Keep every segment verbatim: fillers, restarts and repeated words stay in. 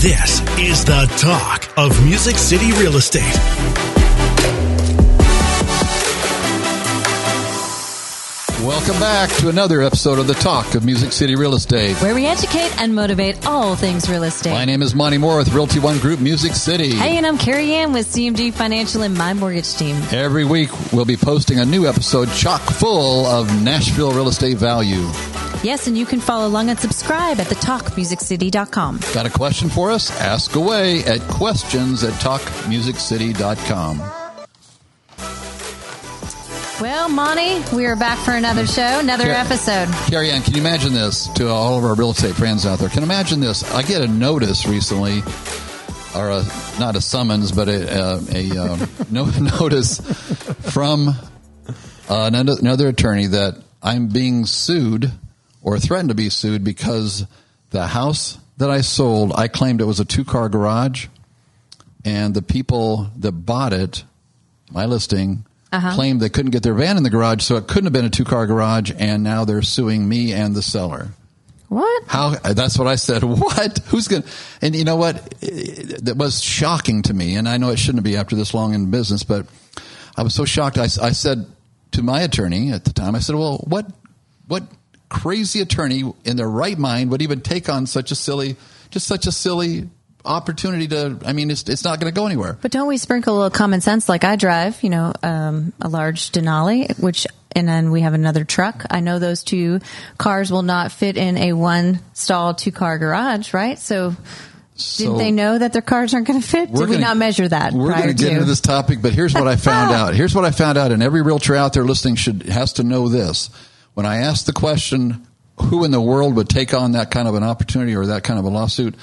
This is the talk of Music City Real Estate. Welcome back to another episode of The Talk of Music City Real Estate, where we educate and motivate all things real estate. My name is Monty Moore with Realty One Group Music City. Hey, and I'm Carrie Ann with C M G Financial and my mortgage team. Every week, we'll be posting a new episode chock full of Nashville real estate value. Yes, and you can follow along and subscribe at the talk music city dot com. Got a question for us? Ask away at questions at talk music city dot com. Well, Monty, we are back for another show, another Car- episode. Carrie Ann, can you imagine this to all of our real estate friends out there? Can you imagine this? I get a notice recently, or a, not a summons, but a, a, a um, no, notice from uh, another, another attorney that I'm being sued or threatened to be sued because the house that I sold, I claimed it was a two-car garage, and the people that bought it, my listing, Uh-huh. claimed they couldn't get their van in the garage, so it couldn't have been a two-car garage, and now they're suing me and the seller. What? How? That's what I said. What? Who's going to? And you know what? It, that was shocking to me, and I know it shouldn't be after this long in business, but I was so shocked. I, I said to my attorney at the time, I said, well, what, what crazy attorney in their right mind would even take on such a silly, just such a silly opportunity to, I mean, it's it's not going to go anywhere. But don't we sprinkle a little common sense? Like I drive, you know, um, a large Denali, which, and then we have another truck. I know those two cars will not fit in a one stall, two car garage, right? So, so didn't they know that their cars aren't going to fit? Did we gonna, not measure that? We're going to get into this topic, but here's what I found out. Here's what I found out, and every realtor out there listening should has to know this. When I asked the question, who in the world would take on that kind of an opportunity or that kind of a lawsuit?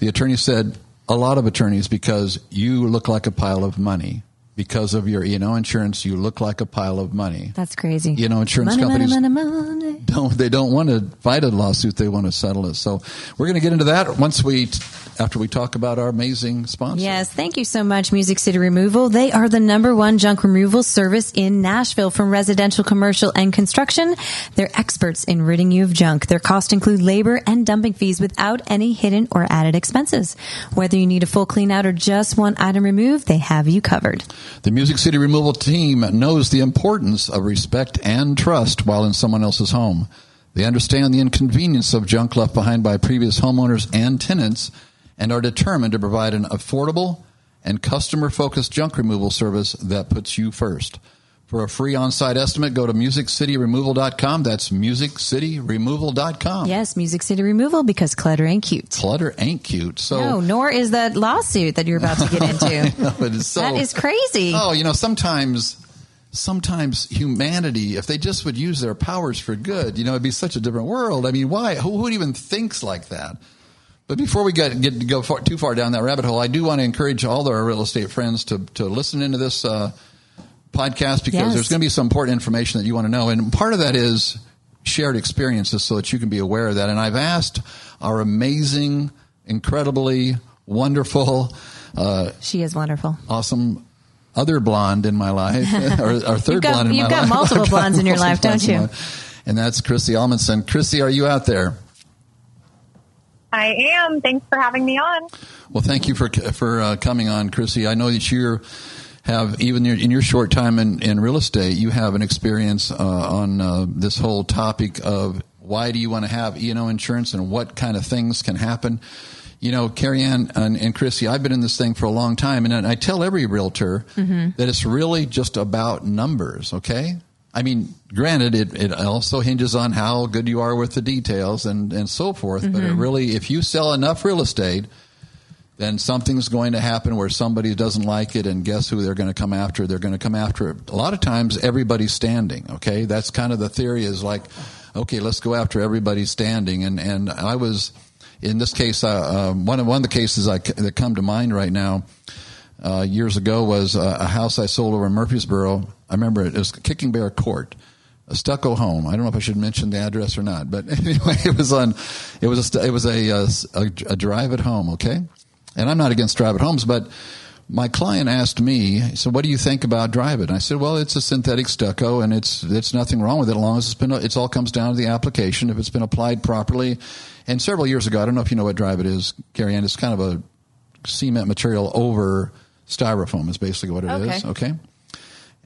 The attorney said, a lot of attorneys, because you look like a pile of money. Because of your, you know, insurance, you look like a pile of money. That's crazy. You know, insurance money, companies money, money, money. don't, they don't want to fight a lawsuit. They want to settle it. So we're going to get into that once we, after we talk about our amazing sponsor. Yes. Thank you so much, Music City Removal. They are the number one junk removal service in Nashville from residential, commercial, and construction. They're experts in ridding you of junk. Their costs include labor and dumping fees without any hidden or added expenses. Whether you need a full clean out or just one item removed, they have you covered. The Music City Removal team knows the importance of respect and trust while in someone else's home. They understand the inconvenience of junk left behind by previous homeowners and tenants and are determined to provide an affordable and customer-focused junk removal service that puts you first. For a free on-site estimate, go to music city removal dot com. That's music city removal dot com. Yes, Music City Removal, because clutter ain't cute. Clutter ain't cute. So no, nor is that lawsuit that you're about to get into. know, it is so, that is crazy. Oh, you know, sometimes, sometimes humanity, if they just would use their powers for good, you know, it'd be such a different world. I mean, why? Who, who even thinks like that? But before we get, get go far, too far down that rabbit hole, I do want to encourage all our real estate friends to to listen into this Uh, podcast, because yes, there's going to be some important information that you want to know, and part of that is shared experiences so that you can be aware of that. And I've asked our amazing, incredibly wonderful uh she is wonderful awesome other blonde in my life or, or third got, blonde in my life. You've got multiple blondes in your life, don't you? And that's Chrissy Amundson. Chrissy, are you out there? I am. Thanks for having me on. Well, thank you for for uh, coming on, Chrissy. I know that you're have, even in your short time in, in real estate, you have an experience uh, on uh, this whole topic of why do you want to have E and O insurance and what kind of things can happen. You know, Carrie Ann and, and Chrissy, I've been in this thing for a long time, and I tell every realtor mm-hmm. that it's really just about numbers, okay? I mean, granted, it, it also hinges on how good you are with the details and, and so forth, mm-hmm. but it really, if you sell enough real estate, then something's going to happen where somebody doesn't like it, and guess who they're going to come after? They're going to come after it. A lot of times, everybody's standing, okay? That's kind of the theory, is like, okay, let's go after everybody standing. And, and I was, in this case, uh, um, one, of, one of the cases I, that come to mind right now uh, years ago was uh, a house I sold over in Murfreesboro. I remember it, it was Kicking Bear Court. A stucco home. I don't know if I should mention the address or not, but anyway, it was on. It was a, it was a, a, a drive-it home, okay? And I'm not against drive-it homes, but my client asked me, so what do you think about Drive It? And I said, well, it's a synthetic stucco, and it's it's nothing wrong with it as long as it's been. It all comes down to the application, if it's been applied properly. And several years ago, I don't know if you know what Drive It is, Carrie Ann, it's kind of a cement material over styrofoam is basically what it okay. is. Okay.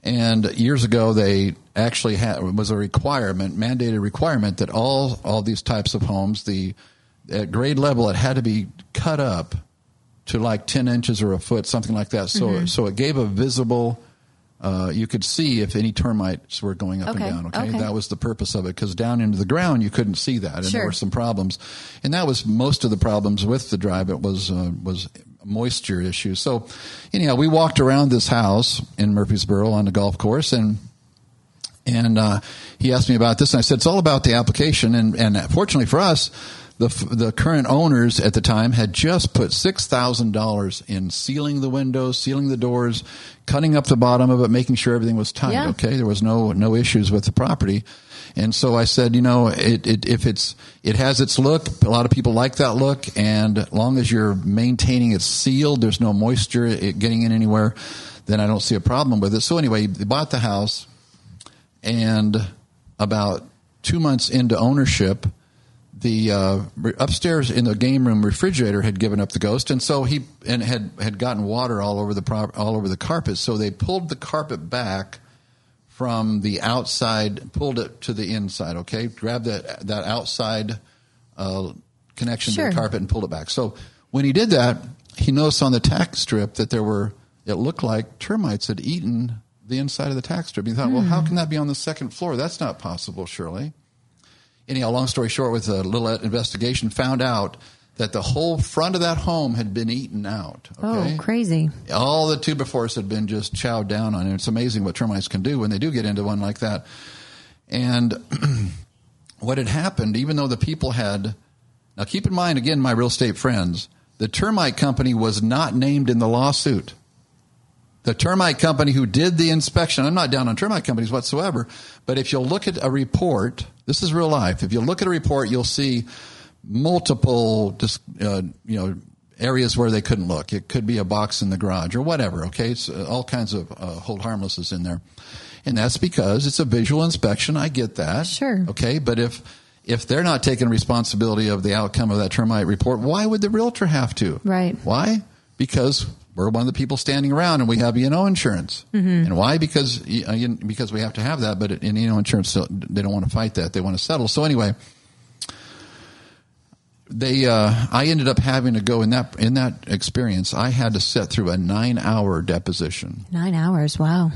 And years ago, they actually had was a requirement, mandated requirement that all all these types of homes, the at grade level, it had to be cut up to like ten inches or a foot, something like that. So mm-hmm. so it gave a visible, uh, you could see if any termites were going up okay. and down. Okay? okay, that was the purpose of it, because down into the ground you couldn't see that, and sure. there were some problems, and that was most of the problems with the Drive It was uh, was. moisture issue. So anyhow, we walked around this house in Murfreesboro on the golf course, and and uh, he asked me about this, and I said, it's all about the application. And, and fortunately for us, the the current owners at the time had just put six thousand dollars in sealing the windows, sealing the doors, cutting up the bottom of it, making sure everything was tight. Yeah. Okay, there was no no issues with the property. And so I said, you know, it, it, if it's, it has its look, a lot of people like that look, and as long as you're maintaining it's sealed, there's no moisture it getting in anywhere, then I don't see a problem with it. So anyway, they bought the house, and about two months into ownership, the uh, upstairs in the game room refrigerator had given up the ghost, and so he and had had gotten water all over the prop, all over the carpet. So they pulled the carpet back from the outside, pulled it to the inside, okay? Grabbed that that outside uh, connection sure. to the carpet and pulled it back. So when he did that, he noticed on the tack strip that there were, it looked like termites had eaten the inside of the tack strip. He thought, mm. well, how can that be on the second floor? That's not possible, surely. Anyhow, long story short, with a little investigation, found out that the whole front of that home had been eaten out. Okay? Oh, crazy. All the two-by-fours had been just chowed down on. And it's amazing what termites can do when they do get into one like that. And what had happened, even though the people had... Now, keep in mind, again, my real estate friends, the termite company was not named in the lawsuit. The termite company who did the inspection... I'm not down on termite companies whatsoever, but if you'll look at a report... This is real life. If you look at a report, you'll see... multiple uh, you know, areas where they couldn't look. It could be a box in the garage or whatever, okay? It's uh, all kinds of uh, hold harmlessness in there. And that's because it's a visual inspection. I get that. Sure. Okay, but if if they're not taking responsibility of the outcome of that termite report, why would the realtor have to? Right. Why? Because we're one of the people standing around, and we have E and O insurance. Mm-hmm. And why? Because uh, because we have to have that, but in E and O insurance, they don't want to fight that. They want to settle. So anyway... They, uh, I ended up having to go in that in that experience. I had to sit through a nine-hour deposition. Nine hours, wow!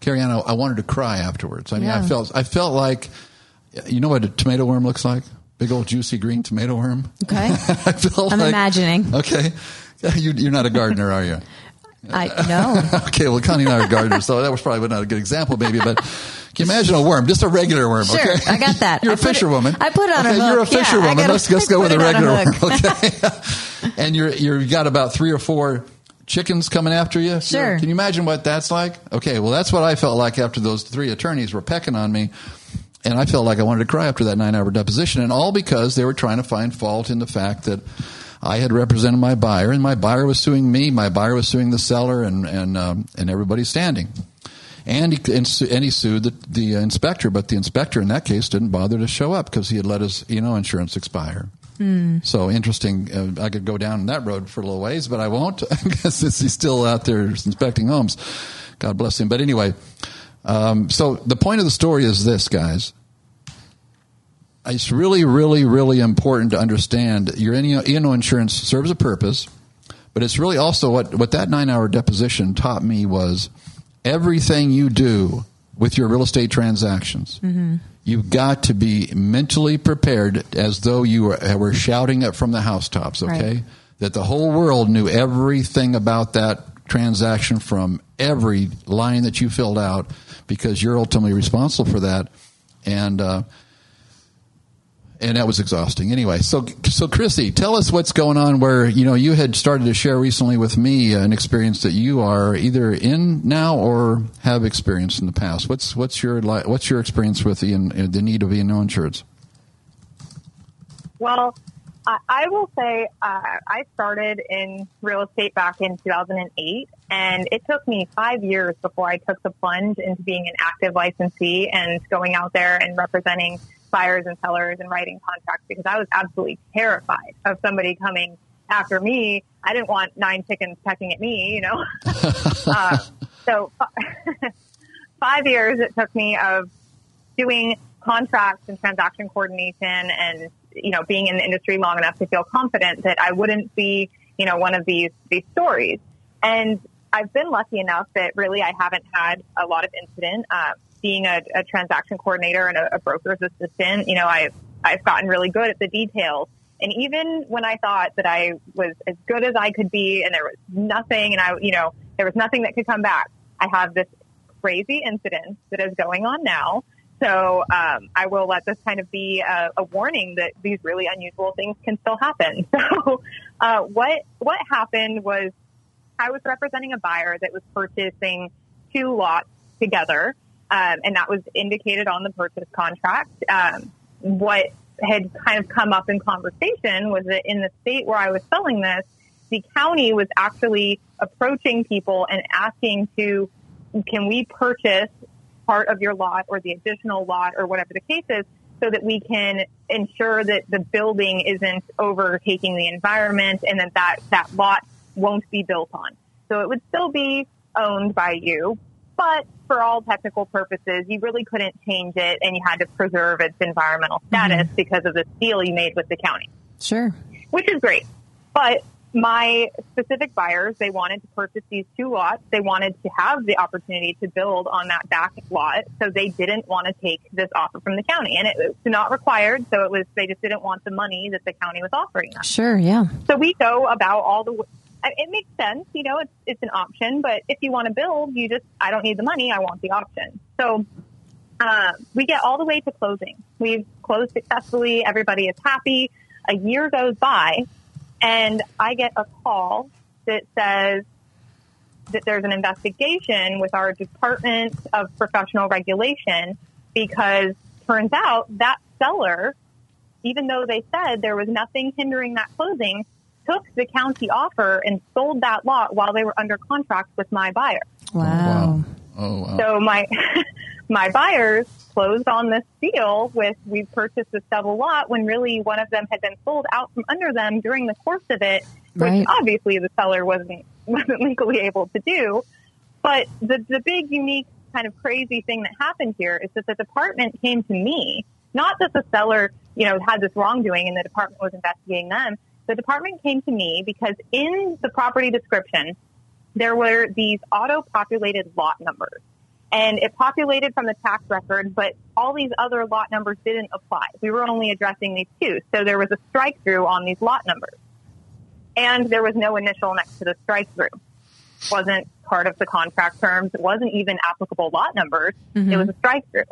Carrie Ann, I, I wanted to cry afterwards. I mean, yeah. I felt I felt like, you know what a tomato worm looks like? Big old juicy green tomato worm. Okay, I felt I'm like, imagining. Okay, you, you're not a gardener, are you? I no. Okay, well, Connie and I are gardeners, so that was probably not a good example, maybe, but. Can you imagine a worm? Just a regular worm, sure, okay? I got that. You're I a fisherwoman. I put it on okay, a hook. You're a fisherwoman. Yeah, let's let's go with a regular a worm, okay? And you're, you're, you've got about three or four chickens coming after you. Sure. You're, can you imagine what that's like? Okay, well, that's what I felt like after those three attorneys were pecking on me, and I felt like I wanted to cry after that nine-hour deposition, and all because they were trying to find fault in the fact that I had represented my buyer, and my buyer was suing me, my buyer was suing the seller, and, and, um, and everybody's standing. And he, and he sued the, the inspector, but the inspector in that case didn't bother to show up because he had let his you know, insurance expire. Mm. So interesting. Uh, I could go down that road for a little ways, but I won't because he's still out there inspecting homes. God bless him. But anyway, um, so the point of the story is this, guys. It's really, really, really important to understand your E and O insurance serves a purpose, but it's really also what, what that nine-hour deposition taught me was – everything you do with your real estate transactions, mm-hmm. you've got to be mentally prepared as though you were, were shouting it from the housetops, okay? Right. That the whole world knew everything about that transaction from every line that you filled out because you're ultimately responsible for that. And uh, and that was exhausting. Anyway, so so Chrissy, tell us what's going on where, you know, you had started to share recently with me an experience that you are either in now or have experienced in the past. What's what's your what's your experience with the, the need of E and O insurance? Well, I, I will say uh, I started in real estate back in two thousand eight, and it took me five years before I took the plunge into being an active licensee and going out there and representing buyers and sellers and writing contracts, because I was absolutely terrified of somebody coming after me. I didn't want nine chickens pecking at me, you know. uh, so five years it took me of doing contracts and transaction coordination and, you know, being in the industry long enough to feel confident that I wouldn't be, you know, one of these, these stories. And I've been lucky enough that really I haven't had a lot of incident. Uh, being a, a transaction coordinator and a, a broker's assistant, you know, I've, I've gotten really good at the details. And even when I thought that I was as good as I could be and there was nothing and I, you know, there was nothing that could come back, I have this crazy incident that is going on now. So um, I will let this kind of be a, a warning that these really unusual things can still happen. So uh, what what happened was I was representing a buyer that was purchasing two lots together, um, and that was indicated on the purchase contract. Um, what had kind of come up in conversation was that in the state where I was selling this, the county was actually approaching people and asking to, can we purchase part of your lot or the additional lot or whatever the case is, so that we can ensure that the building isn't overtaking the environment and that that, that lot won't be built on. So it would still be owned by you, but for all technical purposes, you really couldn't change it and you had to preserve its environmental status mm-hmm. because of the deal you made with the county. Sure. Which is great. But my specific buyers, they wanted to purchase these two lots. They wanted to have the opportunity to build on that back lot. So they didn't want to take this offer from the county, and it was not required. So it was, they just didn't want the money that the county was offering them. Sure. Yeah. So we go about all the, it makes sense. You know, it's, it's an option, but if you want to build, you just, I don't need the money. I want the option. So, uh, we get all the way to closing. We've closed successfully. Everybody is happy. A year goes by. And I get a call that says that there's an investigation with our Department of Professional Regulation, because turns out that seller, even though they said there was nothing hindering that closing, took the county offer and sold that lot while they were under contract with my buyer. Wow. Oh, wow. So my my buyers closed on this deal with, we purchased this double lot, when really one of them had been sold out from under them during the course of it, which right. obviously the seller wasn't wasn't legally able to do. But the the big, unique, kind of crazy thing that happened here is that the department came to me, not that the seller, you know, had this wrongdoing and the department was investigating them. The department came to me because in the property description, there were these auto-populated lot numbers. And it populated from the tax record, but all these other lot numbers didn't apply. We were only addressing these two. So there was a strike through on these lot numbers. And there was no initial next to the strike through. It wasn't part of the contract terms. It wasn't even applicable lot numbers. Mm-hmm. It was a strike through.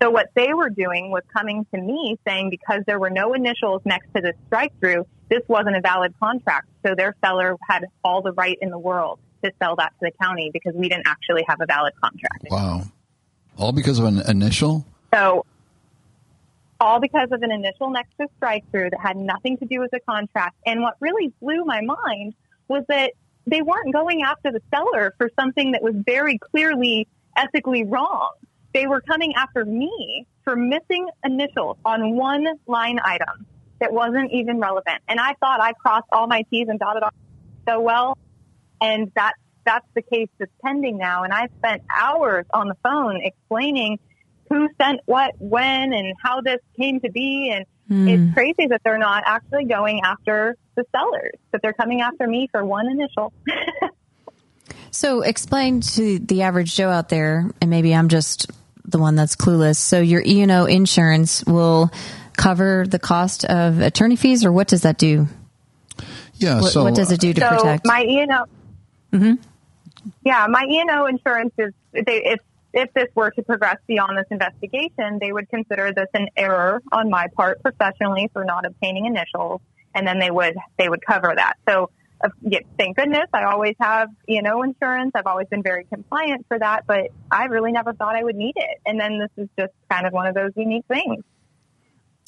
So what they were doing was coming to me saying, because there were no initials next to the strike through, this wasn't a valid contract. So their seller had all the right in the world to sell that to the county because we didn't actually have a valid contract. Wow. All because of an initial? So all because of an initial next to strike through that had nothing to do with the contract. And what really blew my mind was that they weren't going after the seller for something that was very clearly ethically wrong. They were coming after me for missing initials on one line item that wasn't even relevant. And I thought I crossed all my T's and dotted all so well. And that, that's the case that's pending now. And I've spent hours on the phone explaining who sent what, when, and how this came to be. And mm. it's crazy that they're not actually going after the sellers, that they're coming after me for one initial. So explain to the average Joe out there, and maybe I'm just the one that's clueless. So your E and O insurance will cover the cost of attorney fees, or what does that do? Yeah. What, so what does it do to so protect? My E and O. Mm-hmm. Yeah, my E and O insurance is, they, if if this were to progress beyond this investigation, they would consider this an error on my part professionally for not obtaining initials, and then they would they would cover that. So, uh, yeah, thank goodness I always have E and O insurance. I've always been very compliant for that, but I really never thought I would need it. And then this is just kind of one of those unique things.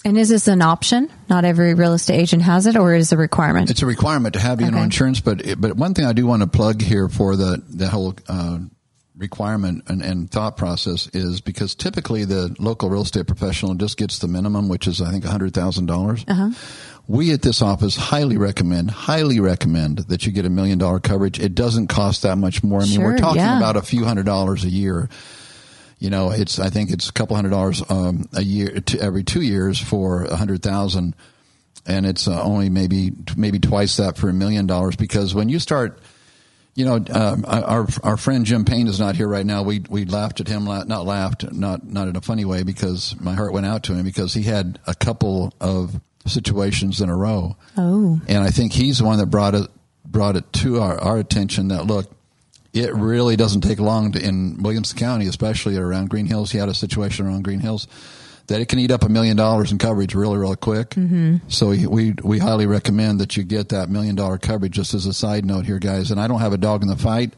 And is this an option? Not every real estate agent has it, or is it a requirement? It's a requirement to have, you okay. know, insurance. But but one thing I do want to plug here for the, the whole uh, requirement and, and thought process is because typically the local real estate professional just gets the minimum, which is, I think, one hundred thousand dollars. Uh-huh. We at this office highly recommend, highly recommend that you get a million dollar coverage. It doesn't cost that much more. I mean, sure, we're talking yeah. about a few hundred dollars a year. You know, it's, I think it's a couple hundred dollars, um, a year to every two years for a hundred thousand. And it's uh, only maybe, maybe twice that for a million dollars. Because when you start, you know, um, our, our friend Jim Payne is not here right now. We, we laughed at him, not laughed, not, not in a funny way, because my heart went out to him because he had a couple of situations in a row. Oh. And I think he's the one that brought it, brought it to our, our attention that look, it really doesn't take long to, in Williamson County, especially around Green Hills. He had a situation around Green Hills that it can eat up a million dollars in coverage really, really quick. Mm-hmm. So we, we we highly recommend that you get that million dollar coverage. Just as a side note here, guys, and I don't have a dog in the fight.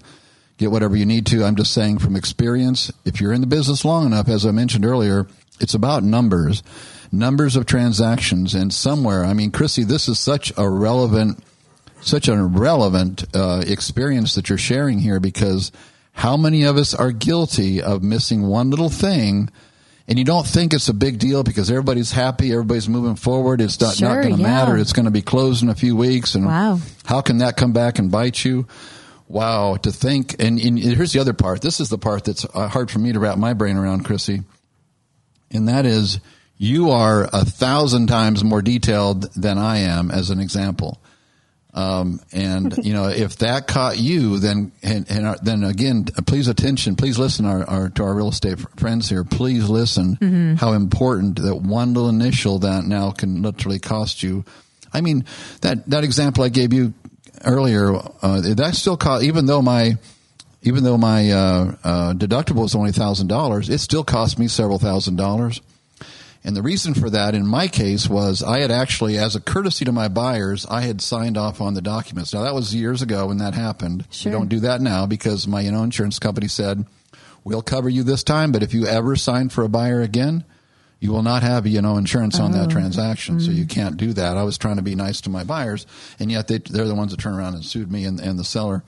Get whatever you need to. I'm just saying from experience, if you're in the business long enough, as I mentioned earlier, it's about numbers, numbers of transactions. And somewhere, I mean, Chrissy, this is such a relevant Such an relevant uh, experience that you're sharing here, because how many of us are guilty of missing one little thing, and you don't think it's a big deal because everybody's happy, everybody's moving forward, it's not, sure, not going to yeah. matter, it's going to be closed in a few weeks, and wow. how can that come back and bite you? Wow, to think, and, and here's the other part. This is the part that's hard for me to wrap my brain around, Chrissy, and that is you are a thousand times more detailed than I am, as an example. Um, and you know, if that caught you, then, and, and our, then again, please attention, please listen our, our, to our real estate friends here. Please listen mm-hmm. how important that one little initial that now can literally cost you. I mean, that, that example I gave you earlier, uh, that still cost, even though my, even though my, uh, uh, deductible was only a thousand dollars, it still cost me several thousand dollars. And the reason for that in my case was I had actually, as a courtesy to my buyers, I had signed off on the documents. Now, that was years ago when that happened. Sure. We don't do that now because my you know, insurance company said, we'll cover you this time, but if you ever sign for a buyer again, you will not have you know insurance oh. on that transaction, mm-hmm. so you can't do that. I was trying to be nice to my buyers, and yet they, they're the ones that turn around and sued me and, and the seller.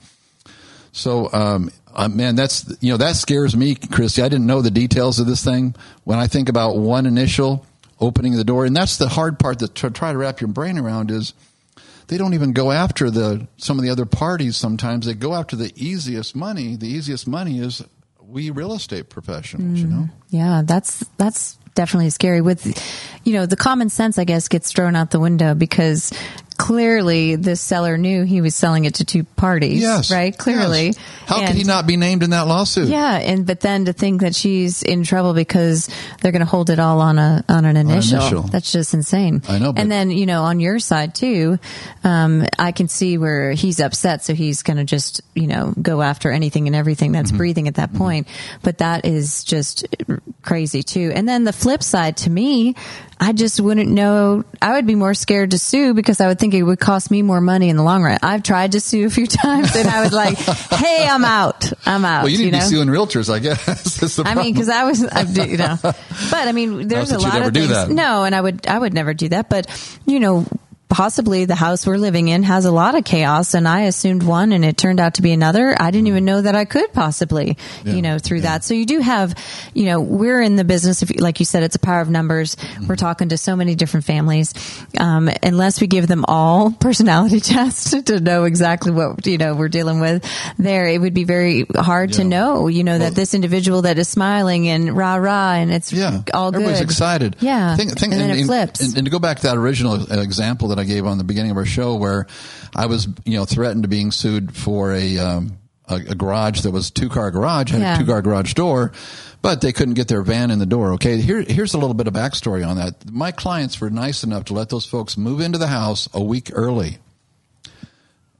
So, um, uh, man, that's, you know, that scares me, Chrissy. I didn't know the details of this thing. When I think about one initial opening the door, and that's the hard part that to try to wrap your brain around is they don't even go after the, some of the other parties. Sometimes they go after the easiest money. The easiest money is we real estate professionals, mm, you know? Yeah, that's, that's definitely scary with, you know, the common sense, I guess, gets thrown out the window because clearly, this seller knew he was selling it to two parties, yes, right? Clearly. Yes. How and, could he not be named in that lawsuit? Yeah, and but then to think that she's in trouble because they're going to hold it all on a on an initial. On initial. That's just insane. I know. But and then, you know, on your side, too, um, I can see where he's upset, so he's going to just, you know, go after anything and everything that's mm-hmm. breathing at that mm-hmm. point. But that is just crazy, too. And then the flip side, to me, I just wouldn't know. I would be more scared to sue because I would think it would cost me more money in the long run. I've tried to sue a few times and I was like, hey, I'm out. I'm out. Well, you need you know? to be suing realtors, I guess. That's the I problem. mean, because I was, I, you know, but I mean, there's a lot of things. That. No, and I would, I would never do that. But, you know, possibly the house we're living in has a lot of chaos and I assumed one and it turned out to be another. I didn't even know that I could possibly, yeah, you know, through yeah. that. So you do have, you know, we're in the business of, like you said, it's a power of numbers. Mm-hmm. We're talking to so many different families. Um, unless we give them all personality tests to know exactly what, you know, we're dealing with there, it would be very hard yeah. to know, you know, well, that this individual that is smiling and rah, rah, and it's yeah, all good. Everybody's excited. Yeah. Think, think, and then and, it flips. And, and to go back to that original example that I gave on the beginning of our show where I was, you know, threatened to being sued for a, um, a, a garage that was two car garage, had yeah. a two car garage door, but they couldn't get their van in the door. Okay. Here, here's a little bit of backstory on that. My clients were nice enough to let those folks move into the house a week early.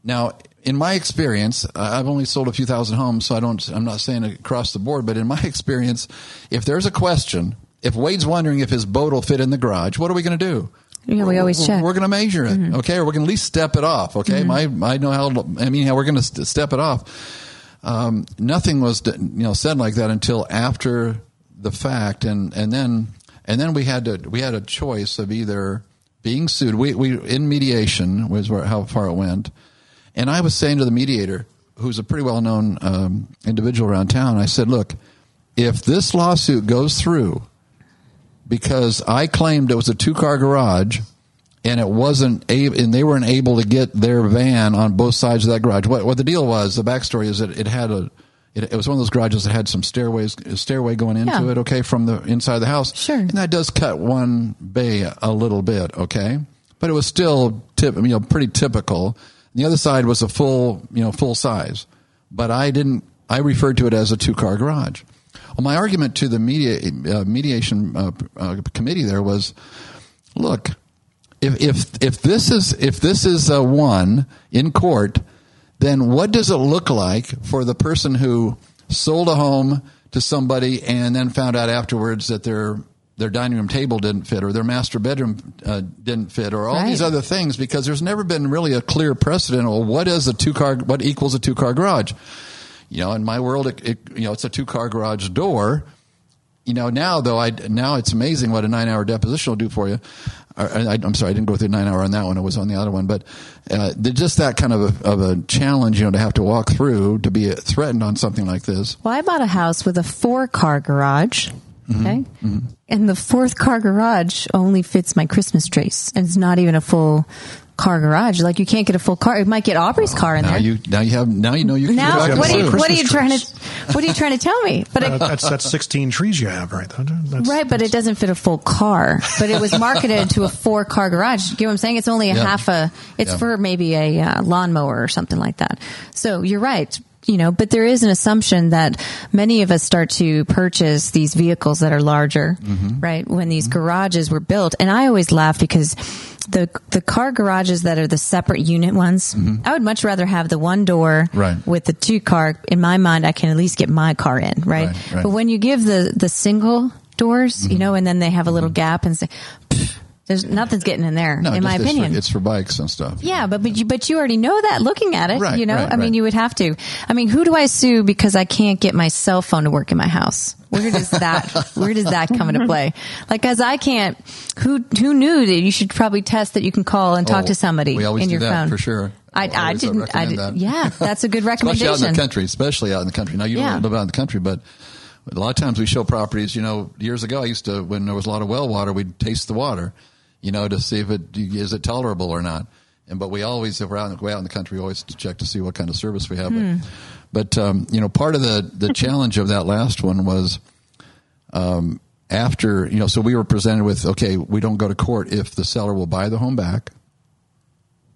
Now, in my experience, I've only sold a few thousand homes, so I don't, I'm not saying across the board, but in my experience, if there's a question, if Wade's wondering if his boat will fit in the garage, what are we going to do? Yeah, we always we're, check. We're going to measure it, mm-hmm. okay? Or we're going to at least step it off, okay? Mm-hmm. My, I know how. I mean, how we're going to step it off. Um, nothing was, you know, said like that until after the fact, and and then And then we had to we had a choice of either being sued. We we in mediation was where, how far it went. And I was saying to the mediator, who's a pretty well-known um, individual around town, I said, look, if this lawsuit goes through because I claimed it was a two-car garage and it wasn't able, and they weren't able to get their van on both sides of that garage. What, what the deal was, the backstory is that it had a, it, it was one of those garages that had some stairways, a stairway going into yeah. it, okay, from the inside of the house. Sure. And that does cut one bay a little bit, okay? But it was still tip, you know, pretty typical. The other side was a full, you know, full size, but I didn't. I referred to it as a two-car garage. Well, my argument to the media, uh, mediation uh, uh, committee there was, look, if if if this is if this is a won in court, then what does it look like for the person who sold a home to somebody and then found out afterwards that their their dining room table didn't fit, or their master bedroom uh, didn't fit, or all right. these other things, because there's never been really a clear precedent. Well, what is a two car? What equals a two car garage? You know, in my world, it, it, you know, it's a two car garage door. You know, now though, I now it's amazing what a nine hour deposition will do for you. I, I, I'm sorry, I didn't go through nine hour on that one. It was on the other one, but uh, just that kind of a, of a challenge, you know, to have to walk through to be threatened on something like this. Well, I bought a house with a four car garage. Okay. Mm-hmm. And the fourth car garage only fits my Christmas trees, and it's not even a full car garage. Like, you can't get a full car. It might get Aubrey's oh, car in now there. You, now you have, now you know you can now, what, are you, what are you trying trees. to, what are you trying to tell me? But uh, it, that's, that's sixteen trees you have, right? That's, right. But that's, it doesn't fit a full car, but it was marketed to a four car garage. You know what I'm saying? It's only a yeah. half a, it's yeah. for maybe a uh, lawnmower or something like that. So you're right. You know, but there is an assumption that many of us start to purchase these vehicles that are larger, mm-hmm. right? When these mm-hmm. garages were built. And I always laugh because the the car garages that are the separate unit ones, mm-hmm. I would much rather have the one door right. with the two car. In my mind, I can at least get my car in, right? right, right. But when you give the, the single doors, mm-hmm. you know, and then they have a little mm-hmm. gap and say, pfft, there's nothing's getting in there, no, in my opinion. It's for, it's for bikes and stuff. Yeah, but but you, but you already know that looking at it, right, you know? Right, I right. mean, you would have to. I mean, who do I sue because I can't get my cell phone to work in my house? Where does that where does that come into play? Like, as I can't, who who knew that you should probably test that you can call and talk oh, to somebody we always in do your that, phone? For sure. I, I, I didn't. I did, that. Yeah, that's a good recommendation. Especially out in the country, especially out in the country. Now, you yeah. don't live out in the country, but... A lot of times we show properties, you know, years ago I used to, when there was a lot of well water, we'd taste the water, you know, to see if it, is it tolerable or not. And, but we always, if we're out, way out in the country, we always check to see what kind of service we have. Hmm. But, but um, you know, part of the, the challenge of that last one was um, after, you know, so we were presented with, okay, we don't go to court if the seller will buy the home back,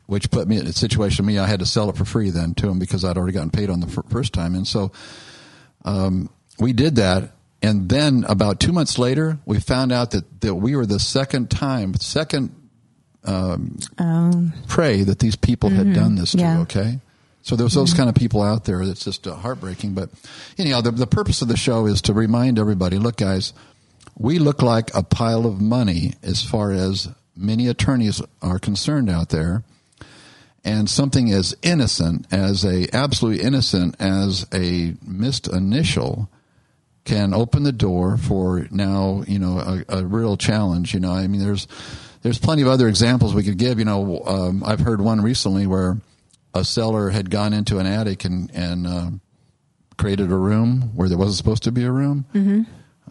which put me in a situation, me, I had to sell it for free then to him because I'd already gotten paid on the f- first time. And so, um, we did that, and then about two months later, we found out that, that we were the second time, second um, um, prey that these people mm-hmm. had done this to, yeah. okay? So there's those mm-hmm. kind of people out there that's just uh, heartbreaking. But anyhow, the, the purpose of the show is to remind everybody, look, guys, we look like a pile of money as far as many attorneys are concerned out there, and something as innocent as a, absolutely innocent as a missed initial can open the door for now, you know, a, a real challenge. You know, I mean, there's there's plenty of other examples we could give. You know, um, I've heard one recently where a seller had gone into an attic and and uh, created a room where there wasn't supposed to be a room. Mm-hmm.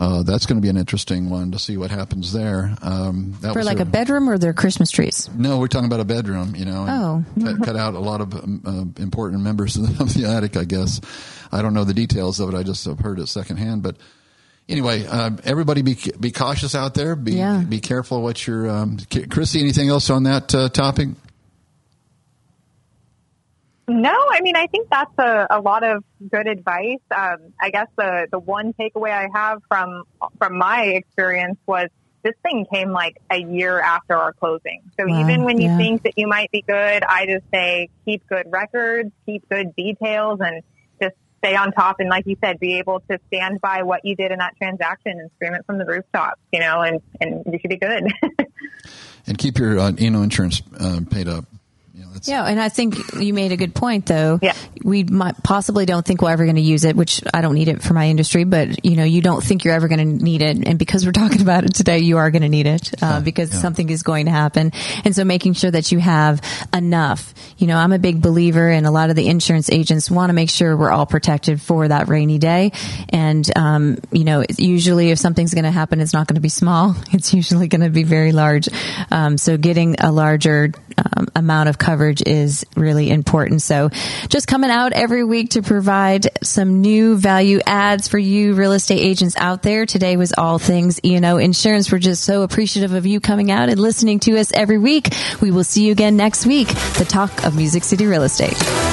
Uh, that's going to be an interesting one to see what happens there. Um, that for was like a, a bedroom or their Christmas trees? No, we're talking about a bedroom, you know. Oh. cut, cut out a lot of uh, important members of the attic, I guess. I don't know the details of it. I just have heard it secondhand. But anyway, uh, everybody be be cautious out there. Be yeah. be careful what you're um, – Chrissy, anything else on that uh, topic? No, I mean, I think that's a, a lot of good advice. Um, I guess the, the one takeaway I have from from my experience was this thing came like a year after our closing. So wow, even when yeah. you think that you might be good, I just say keep good records, keep good details, and just stay on top. And like you said, be able to stand by what you did in that transaction and scream it from the rooftops, you know, and, and you should be good. And keep your uh, you know, insurance uh, paid up. It's, yeah, and I think you made a good point, though. Yeah. We might possibly don't think we're ever going to use it, which I don't need it for my industry, but, you know, you don't think you're ever going to need it. And because we're talking about it today, you are going to need it uh, because yeah. something is going to happen. And so making sure that you have enough. You know, I'm a big believer, and a lot of the insurance agents want to make sure we're all protected for that rainy day. And, um, you know, usually if something's going to happen, it's not going to be small. It's usually going to be very large. Um, so getting a larger um, amount of coverage is really important. So just coming out every week to provide some new value adds for you real estate agents out there. Today was all things E and O insurance. We're just so appreciative of you coming out and listening to us every week. We will see you again next week. The talk of Music City Real Estate.